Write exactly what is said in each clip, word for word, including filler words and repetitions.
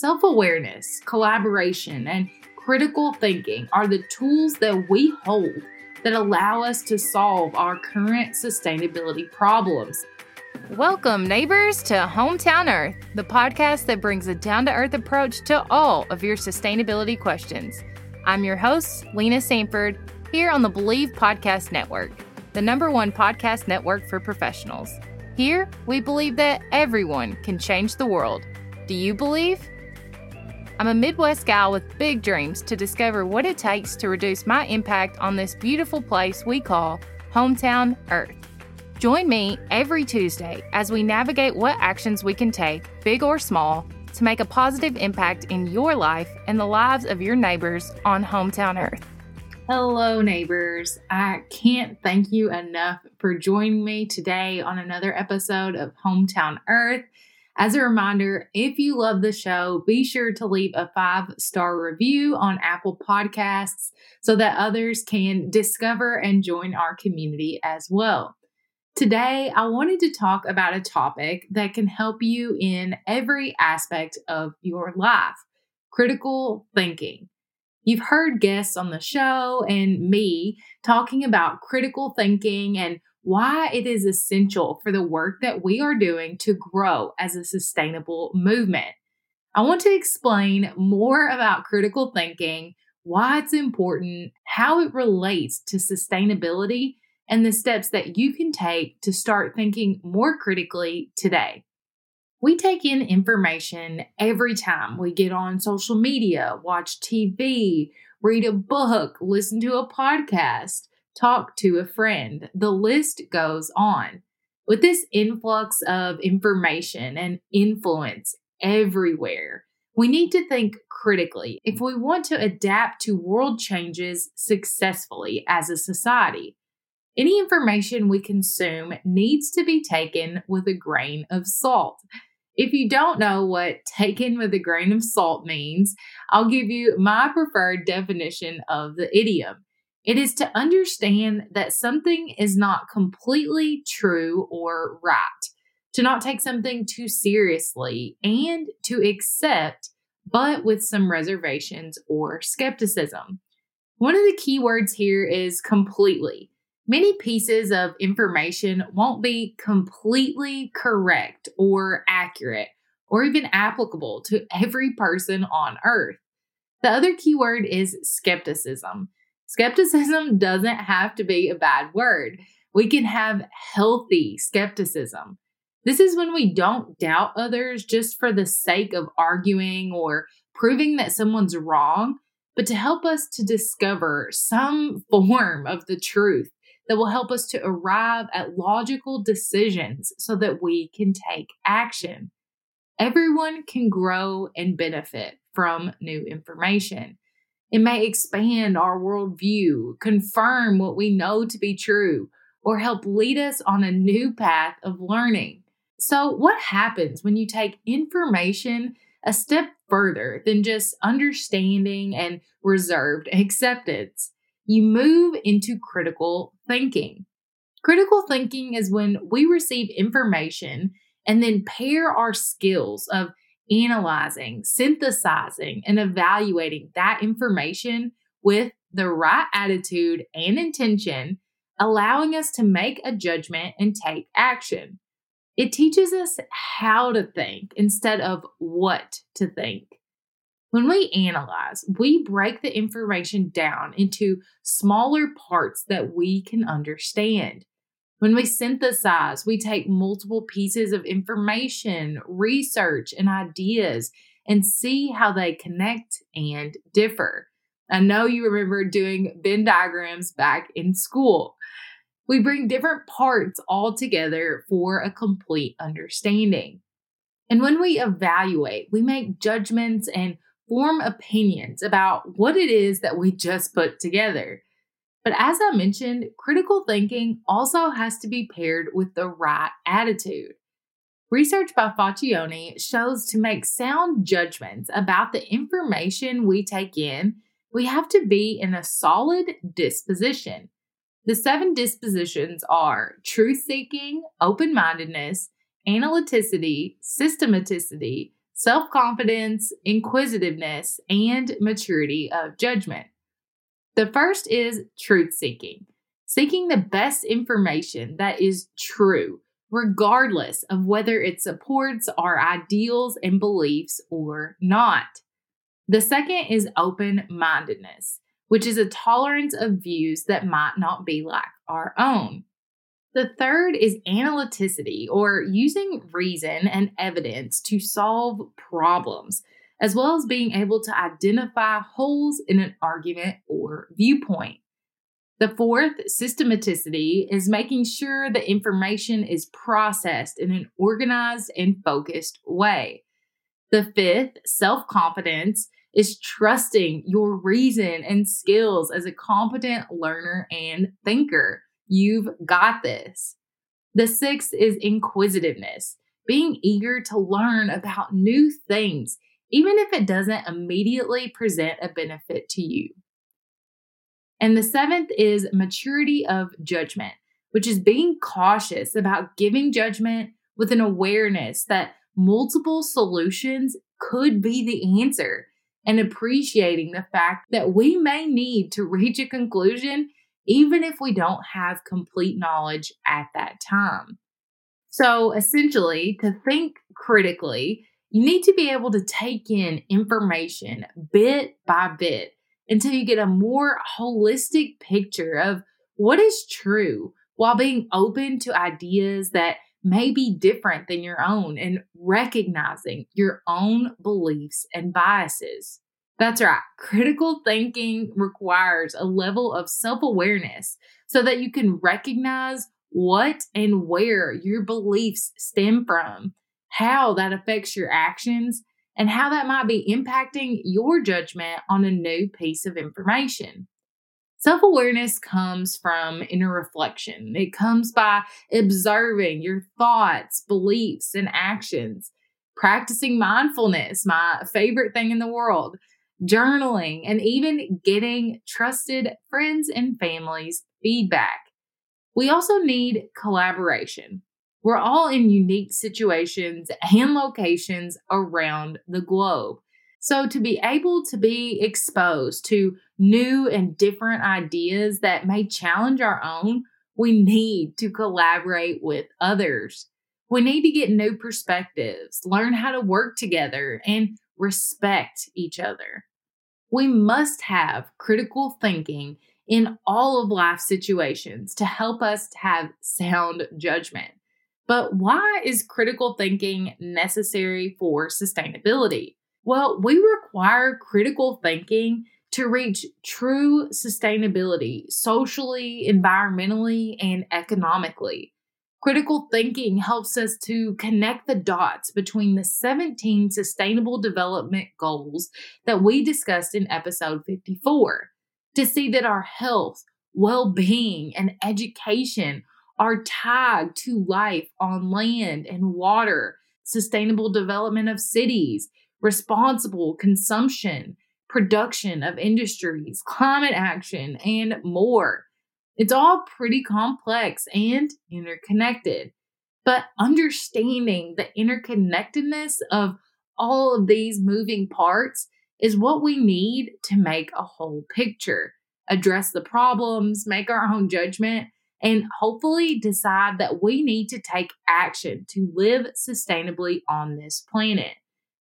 Self-awareness, collaboration, and critical thinking are the tools that we hold that allow us to solve our current sustainability problems. Welcome, neighbors, to Hometown Earth, the podcast that brings a down-to-earth approach to all of your sustainability questions. I'm your host, Lena Sanford, here on the Believe Podcast Network, the number one podcast network for professionals. Here, we believe that everyone can change the world. Do you believe? I'm a Midwest gal with big dreams to discover what it takes to reduce my impact on this beautiful place we call Hometown Earth. Join me every Tuesday as we navigate what actions we can take, big or small, to make a positive impact in your life and the lives of your neighbors on Hometown Earth. Hello, neighbors. I can't thank you enough for joining me today on another episode of Hometown Earth. As a reminder, if you love the show, be sure to leave a five-star review on Apple Podcasts so that others can discover and join our community as well. Today, I wanted to talk about a topic that can help you in every aspect of your life: critical thinking. You've heard guests on the show and me talking about critical thinking and why it is essential for the work that we are doing to grow as a sustainable movement. I want to explain more about critical thinking, why it's important, how it relates to sustainability, and the steps that you can take to start thinking more critically today. We take in information every time we get on social media, watch T V, read a book, listen to a podcast, talk to a friend. The list goes on. With this influx of information and influence everywhere, we need to think critically if we want to adapt to world changes successfully as a society. Any information we consume needs to be taken with a grain of salt. If you don't know what taken with a grain of salt means, I'll give you my preferred definition of the idiom. It is to understand that something is not completely true or right, to not take something too seriously, and to accept, but with some reservations or skepticism. One of the key words here is completely. Many pieces of information won't be completely correct or accurate or even applicable to every person on Earth. The other key word is skepticism. Skepticism doesn't have to be a bad word. We can have healthy skepticism. This is when we don't doubt others just for the sake of arguing or proving that someone's wrong, but to help us to discover some form of the truth that will help us to arrive at logical decisions so that we can take action. Everyone can grow and benefit from new information. It may expand our worldview, confirm what we know to be true, or help lead us on a new path of learning. So, what happens when you take information a step further than just understanding and reserved acceptance? You move into critical thinking. Critical thinking is when we receive information and then pair our skills of analyzing, synthesizing, and evaluating that information with the right attitude and intention, allowing us to make a judgment and take action. It teaches us how to think instead of what to think. When we analyze, we break the information down into smaller parts that we can understand. When we synthesize, we take multiple pieces of information, research, and ideas and see how they connect and differ. I know you remember doing Venn diagrams back in school. We bring different parts all together for a complete understanding. And when we evaluate, we make judgments and form opinions about what it is that we just put together. But as I mentioned, critical thinking also has to be paired with the right attitude. Research by Facione shows to make sound judgments about the information we take in, we have to be in a solid disposition. The seven dispositions are truth-seeking, open-mindedness, analyticity, systematicity, self-confidence, inquisitiveness, and maturity of judgment. The first is truth-seeking, seeking the best information that is true, regardless of whether it supports our ideals and beliefs or not. The second is open-mindedness, which is a tolerance of views that might not be like our own. The third is analyticity, or using reason and evidence to solve problems, as well as being able to identify holes in an argument or viewpoint. The fourth, systematicity, is making sure the information is processed in an organized and focused way. The fifth, self-confidence, is trusting your reason and skills as a competent learner and thinker. You've got this. The sixth is inquisitiveness, being eager to learn about new things, even if it doesn't immediately present a benefit to you. And the seventh is maturity of judgment, which is being cautious about giving judgment with an awareness that multiple solutions could be the answer, and appreciating the fact that we may need to reach a conclusion even if we don't have complete knowledge at that time. So essentially, to think critically, you need to be able to take in information bit by bit until you get a more holistic picture of what is true, while being open to ideas that may be different than your own and recognizing your own beliefs and biases. That's right. Critical thinking requires a level of self-awareness so that you can recognize what and where your beliefs stem from, how that affects your actions, and how that might be impacting your judgment on a new piece of information. Self-awareness comes from inner reflection. It comes by observing your thoughts, beliefs, and actions, practicing mindfulness, my favorite thing in the world, journaling, and even getting trusted friends and family's feedback. We also need collaboration. We're all in unique situations and locations around the globe. So to be able to be exposed to new and different ideas that may challenge our own, we need to collaborate with others. We need to get new perspectives, learn how to work together, and respect each other. We must have critical thinking in all of life situations to help us to have sound judgment. But why is critical thinking necessary for sustainability? Well, we require critical thinking to reach true sustainability socially, environmentally, and economically. Critical thinking helps us to connect the dots between the seventeen Sustainable Development Goals that we discussed in episode fifty-four to see that our health, well-being, and education are tied to life on land and water, sustainable development of cities, responsible consumption, production of industries, climate action, and more. It's all pretty complex and interconnected. But understanding the interconnectedness of all of these moving parts is what we need to make a whole picture, address the problems, make our own judgment, and hopefully decide that we need to take action to live sustainably on this planet.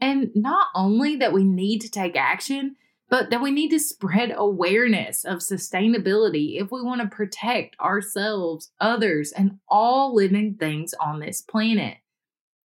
And not only that we need to take action, but that we need to spread awareness of sustainability if we want to protect ourselves, others, and all living things on this planet.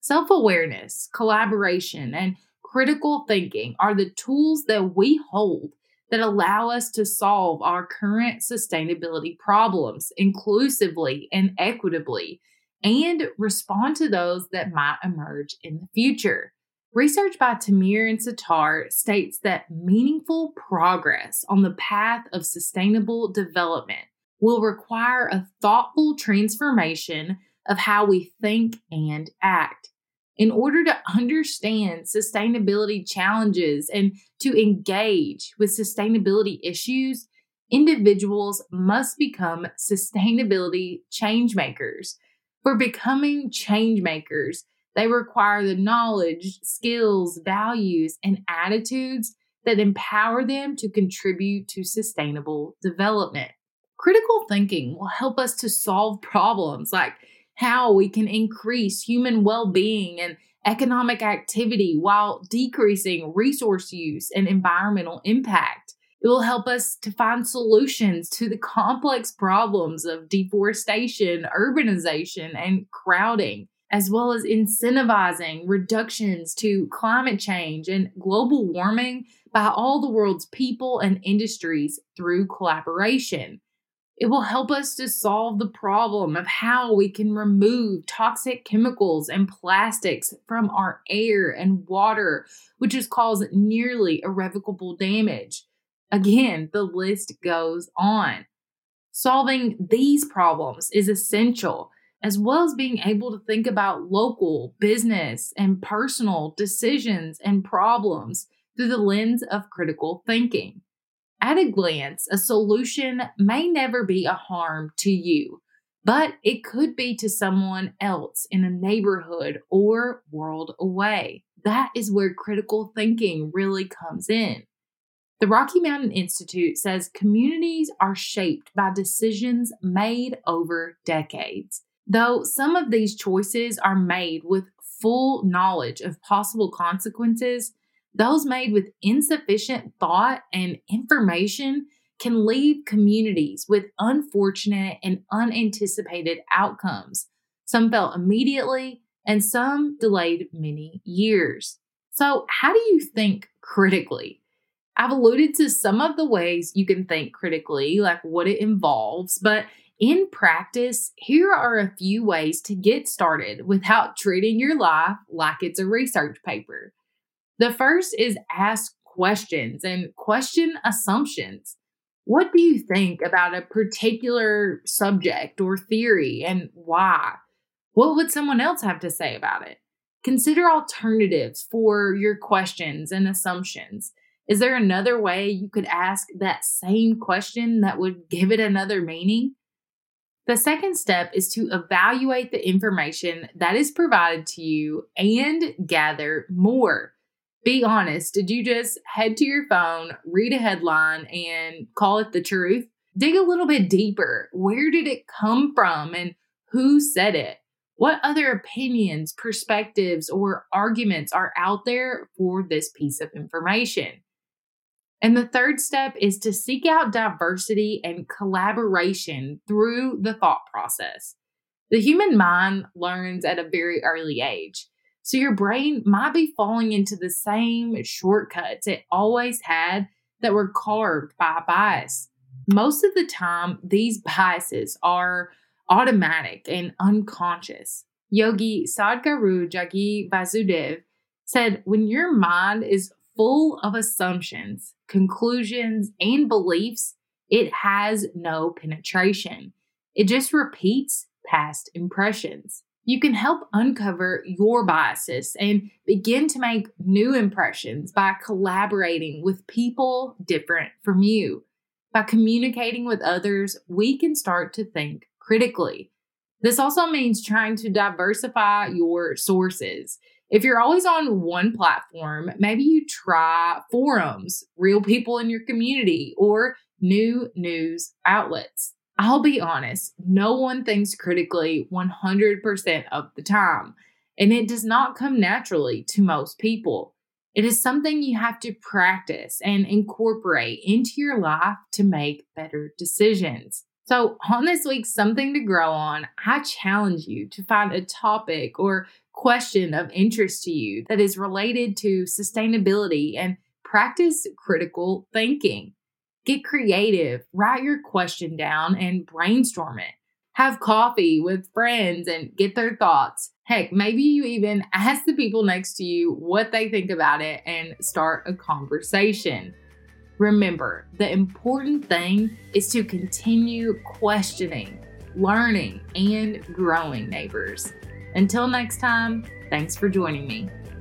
Self-awareness, collaboration, and critical thinking are the tools that we hold that allow us to solve our current sustainability problems inclusively and equitably, and respond to those that might emerge in the future. Research by Tamir and Sitar states that meaningful progress on the path of sustainable development will require a thoughtful transformation of how we think and act. In order to understand sustainability challenges and to engage with sustainability issues, individuals must become sustainability changemakers. For becoming changemakers, They require the knowledge, skills, values, and attitudes that empower them to contribute to sustainable development. Critical thinking will help us to solve problems like how we can increase human well-being and economic activity while decreasing resource use and environmental impact. It will help us to find solutions to the complex problems of deforestation, urbanization, and crowding, as well as incentivizing reductions to climate change and global warming by all the world's people and industries through collaboration. It will help us to solve the problem of how we can remove toxic chemicals and plastics from our air and water, which has caused nearly irrevocable damage. Again, the list goes on. Solving these problems is essential, as well as being able to think about local, business, and personal decisions and problems through the lens of critical thinking. At a glance, a solution may never be a harm to you, but it could be to someone else in a neighborhood or world away. That is where critical thinking really comes in. The Rocky Mountain Institute says communities are shaped by decisions made over decades. Though some of these choices are made with full knowledge of possible consequences, those made with insufficient thought and information can leave communities with unfortunate and unanticipated outcomes. Some fell immediately, and some delayed many years. So, how do you think critically? I've alluded to some of the ways you can think critically, like what it involves, but in practice, here are a few ways to get started without treating your life like it's a research paper. The first is ask questions and question assumptions. What do you think about a particular subject or theory and why? What would someone else have to say about it? Consider alternatives for your questions and assumptions. Is there another way you could ask that same question that would give it another meaning? The second step is to evaluate the information that is provided to you and gather more. Be honest. Did you just head to your phone, read a headline, and call it the truth? Dig a little bit deeper. Where did it come from and who said it? What other opinions, perspectives, or arguments are out there for this piece of information? And the third step is to seek out diversity and collaboration through the thought process. The human mind learns at a very early age. So your brain might be falling into the same shortcuts it always had that were carved by bias. Most of the time, these biases are automatic and unconscious. Yogi Sadhguru Jaggi Vasudev said, when your mind is full of assumptions, conclusions, and beliefs, it has no penetration. It just repeats past impressions. You can help uncover your biases and begin to make new impressions by collaborating with people different from you. By communicating with others, we can start to think critically. This also means trying to diversify your sources. If you're always on one platform, maybe you try forums, real people in your community, or new news outlets. I'll be honest, no one thinks critically one hundred percent of the time, and it does not come naturally to most people. It is something you have to practice and incorporate into your life to make better decisions. So on this week's Something to Grow On, I challenge you to find a topic or question of interest to you that is related to sustainability and practice critical thinking. Get creative, write your question down, and brainstorm it. Have coffee with friends and get their thoughts. Heck, maybe you even ask the people next to you what they think about it and start a conversation. Remember, the important thing is to continue questioning, learning, and growing, neighbors. Until next time, thanks for joining me.